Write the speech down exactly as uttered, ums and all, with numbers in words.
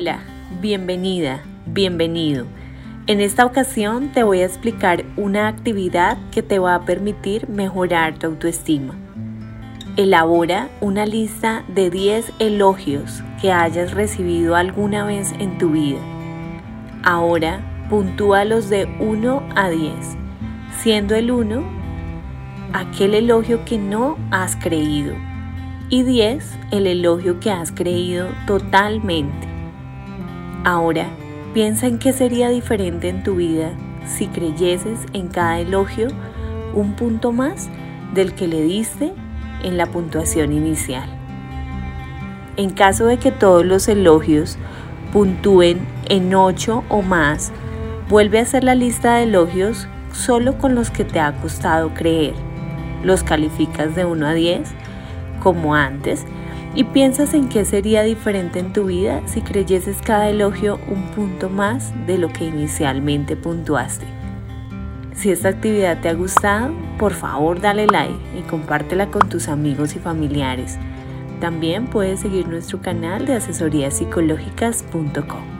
Hola, bienvenida, bienvenido. En esta ocasión te voy a explicar una actividad que te va a permitir mejorar tu autoestima. Elabora una lista de diez elogios que hayas recibido alguna vez en tu vida. Ahora, puntúalos de uno a diez, siendo el uno aquel elogio que no has creído y diez el elogio que has creído totalmente. Ahora, piensa en qué sería diferente en tu vida si creyeses en cada elogio un punto más del que le diste en la puntuación inicial. En caso de que todos los elogios puntúen en ocho o más, vuelve a hacer la lista de elogios solo con los que te ha costado creer. Los calificas de uno a diez como antes y piensas en qué sería diferente en tu vida si creyeses cada elogio un punto más de lo que inicialmente puntuaste. Si esta actividad te ha gustado, por favor dale like y compártela con tus amigos y familiares. También puedes seguir nuestro canal de asesorías psicológicas punto com.